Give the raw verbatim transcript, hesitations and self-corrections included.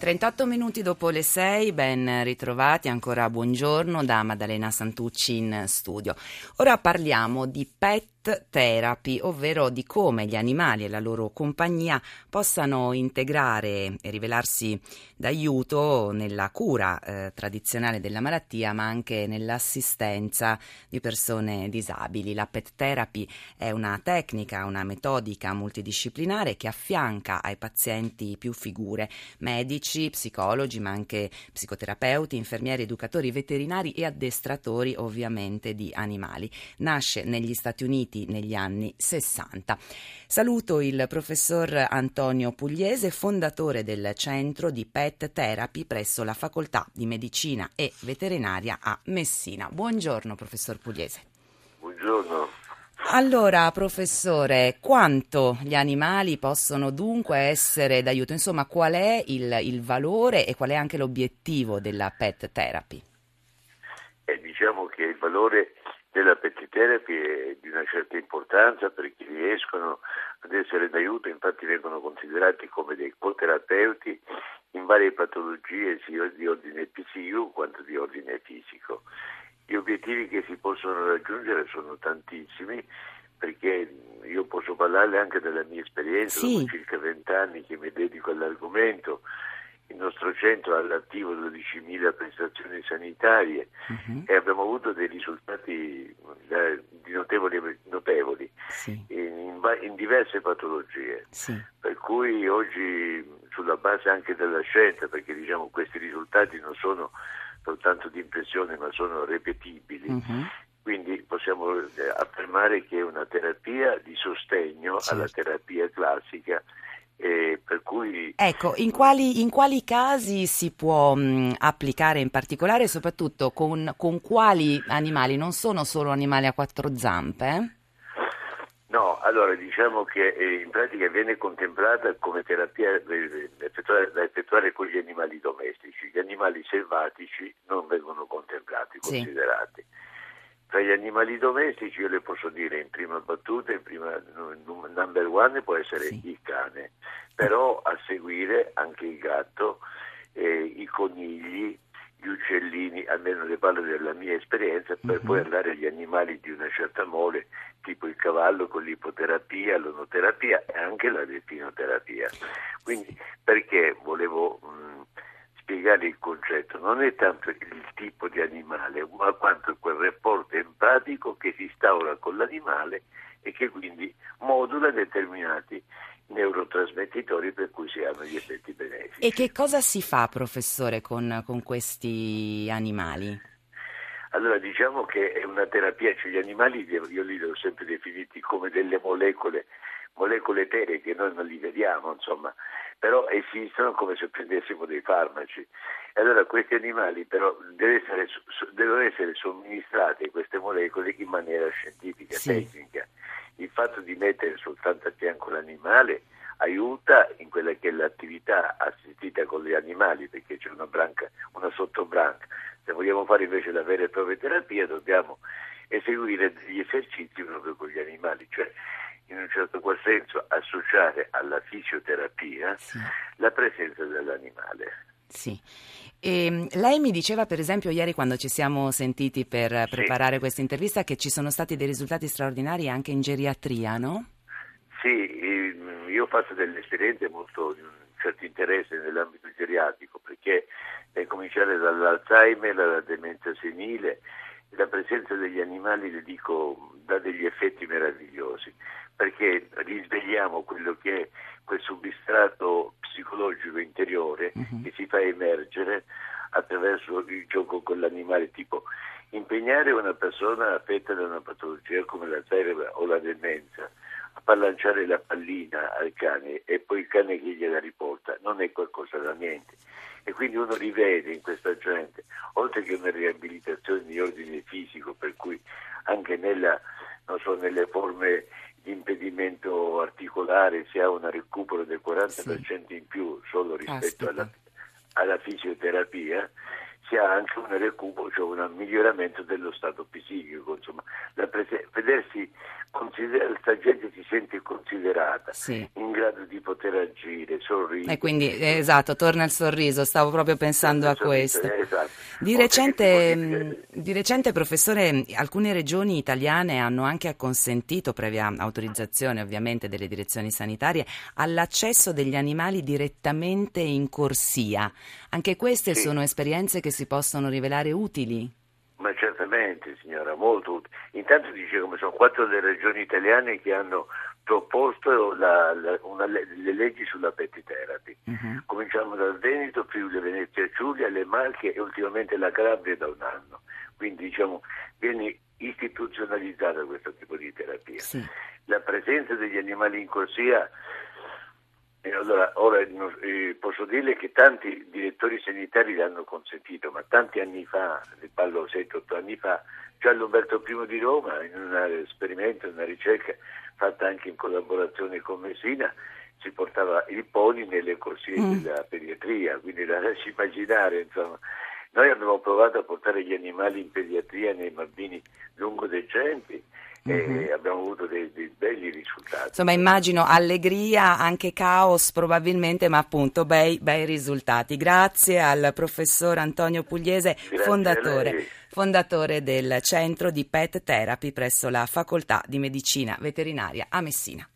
trentotto minuti dopo le sei, ben ritrovati, ancora buongiorno da Maddalena Santucci in studio. Ora parliamo di pet therapy, ovvero di come gli animali e la loro compagnia possano integrare e rivelarsi d'aiuto nella cura eh, tradizionale della malattia, ma anche nell'assistenza di persone disabili. La pet therapy è una tecnica, una metodica multidisciplinare che affianca ai pazienti più figure, medici, psicologi, ma anche psicoterapeuti, infermieri, educatori veterinari e addestratori ovviamente di animali. Nasce negli Stati Uniti negli anni sessanta. Saluto il professor Antonio Pugliese, fondatore del centro di Pet Therapy presso la Facoltà di Medicina e Veterinaria a Messina. Buongiorno professor Pugliese. Buongiorno. Allora, professore, quanto gli animali possono dunque essere d'aiuto? Insomma, qual è il, il valore e qual è anche l'obiettivo della pet therapy? Eh, diciamo che il valore della pet therapy è di una certa importanza perché riescono ad essere d'aiuto, infatti vengono considerati come dei coterapeuti in varie patologie sia di ordine P C U quanto di ordine fisico. Gli obiettivi che si possono raggiungere sono tantissimi, perché io posso parlarle anche della mia esperienza, sì. Dopo circa vent'anni che mi dedico all'argomento. Il nostro centro ha all'attivo dodicimila prestazioni sanitarie uh-huh. e abbiamo avuto dei risultati di notevoli, notevoli sì. in, in diverse patologie, sì. per cui oggi sulla base anche della scienza, perché diciamo questi risultati non sono soltanto di impressione ma sono ripetibili, uh-huh. quindi possiamo affermare che è una terapia di sostegno certo. alla terapia classica, eh, per cui ecco in quali, in quali casi si può mh, applicare in particolare, soprattutto con, con quali animali? Non sono solo animali a quattro zampe? Eh? No, allora diciamo che eh, in pratica viene contemplata come terapia eh, effettuare, da effettuare con gli animali domestici. Gli animali selvatici non vengono contemplati, sì. considerati. Tra gli animali domestici io le posso dire in prima battuta, in prima number one può essere sì. il cane, però a seguire anche il gatto, eh, i conigli, gli uccellini, almeno le parlo della mia esperienza, per uh-huh. poi andare agli animali di una certa mole, tipo il cavallo con l'ipoterapia, l'onoterapia e anche la delfinoterapia. Quindi perché volevo mh, spiegare il concetto? Non è tanto il tipo di animale, ma quanto quel rapporto empatico che si instaura con l'animale e che quindi modula determinati neurotrasmettitori per cui si hanno gli effetti benefici. E che cosa si fa, professore, con, con questi animali? Allora diciamo che è una terapia, cioè gli animali io li ho sempre definiti come delle molecole, molecole eteree che noi non li vediamo, insomma, però esistono come se prendessimo dei farmaci. E allora questi animali però deve essere, devono essere somministrate queste molecole in maniera scientifica, sì. tecnica. Il fatto di mettere soltanto a fianco l'animale aiuta in quella che è l'attività assistita con gli animali, perché c'è una branca, una sottobranca. Se vogliamo fare invece la vera e propria terapia dobbiamo eseguire degli esercizi proprio con gli animali, cioè in un certo qual senso associare alla fisioterapia sì. la presenza dell'animale. Sì, e lei mi diceva per esempio ieri quando ci siamo sentiti per sì. preparare questa intervista che ci sono stati dei risultati straordinari anche in geriatria, no? Sì, io faccio delle esperienze molto di un certo interesse nell'ambito geriatrico perché è cominciare dall'Alzheimer alla demenza senile, la presenza degli animali, le dico, dà degli effetti meravigliosi perché risvegliamo quello che è quel substrato psicologico interiore uh-huh. che si fa emergere attraverso il gioco con l'animale, tipo impegnare una persona affetta da una patologia come l'Alzheimer o la demenza fa lanciare la pallina al cane e poi il cane che gliela riporta non è qualcosa da niente. E quindi uno li vede in questa gente, oltre che una riabilitazione di ordine fisico, per cui anche nella, non so, nelle forme di impedimento articolare si ha un recupero del quaranta per cento sì. in più solo rispetto alla, alla fisioterapia, si ha anche un recupero, cioè un miglioramento dello stato psichico, insomma, da prese- vedersi consider- la gente si sente considerata, sì. in grado di poter agire, sorridere. E quindi, esatto, torna il sorriso, stavo proprio pensando torna a questo. Eh, esatto. Di recente, di recente, professore, alcune regioni italiane hanno anche acconsentito, previa autorizzazione ovviamente delle direzioni sanitarie, all'accesso degli animali direttamente in corsia. Anche queste sì. sono esperienze che si possono rivelare utili? Ma certamente, signora, molto utili. Intanto dice come sono quattro le regioni italiane che hanno proposto la, la, una, le leggi sulla pet therapy. Uh-huh. Cominciamo dal Veneto, Friuli Venezia Giulia, le Marche e ultimamente la Calabria da un anno. Quindi diciamo viene istituzionalizzata questo tipo di terapia. Sì. La presenza degli animali in corsia. Allora, ora eh, posso dirle che tanti direttori sanitari l'hanno consentito, ma tanti anni fa, ne parlo sette otto anni fa, già all'Umberto Primo di Roma, in un esperimento, una ricerca fatta anche in collaborazione con Messina, si portava il pony nelle corsie mm. della pediatria, quindi la lasci immaginare, insomma. Noi abbiamo provato a portare gli animali in pediatria nei bambini lungodecenti, mm-hmm. e abbiamo avuto dei, dei belli risultati. Insomma, immagino allegria, anche caos probabilmente, ma appunto bei, bei risultati. Grazie al professor Antonio Pugliese, fondatore, fondatore del centro di Pet Therapy presso la Facoltà di Medicina Veterinaria a Messina.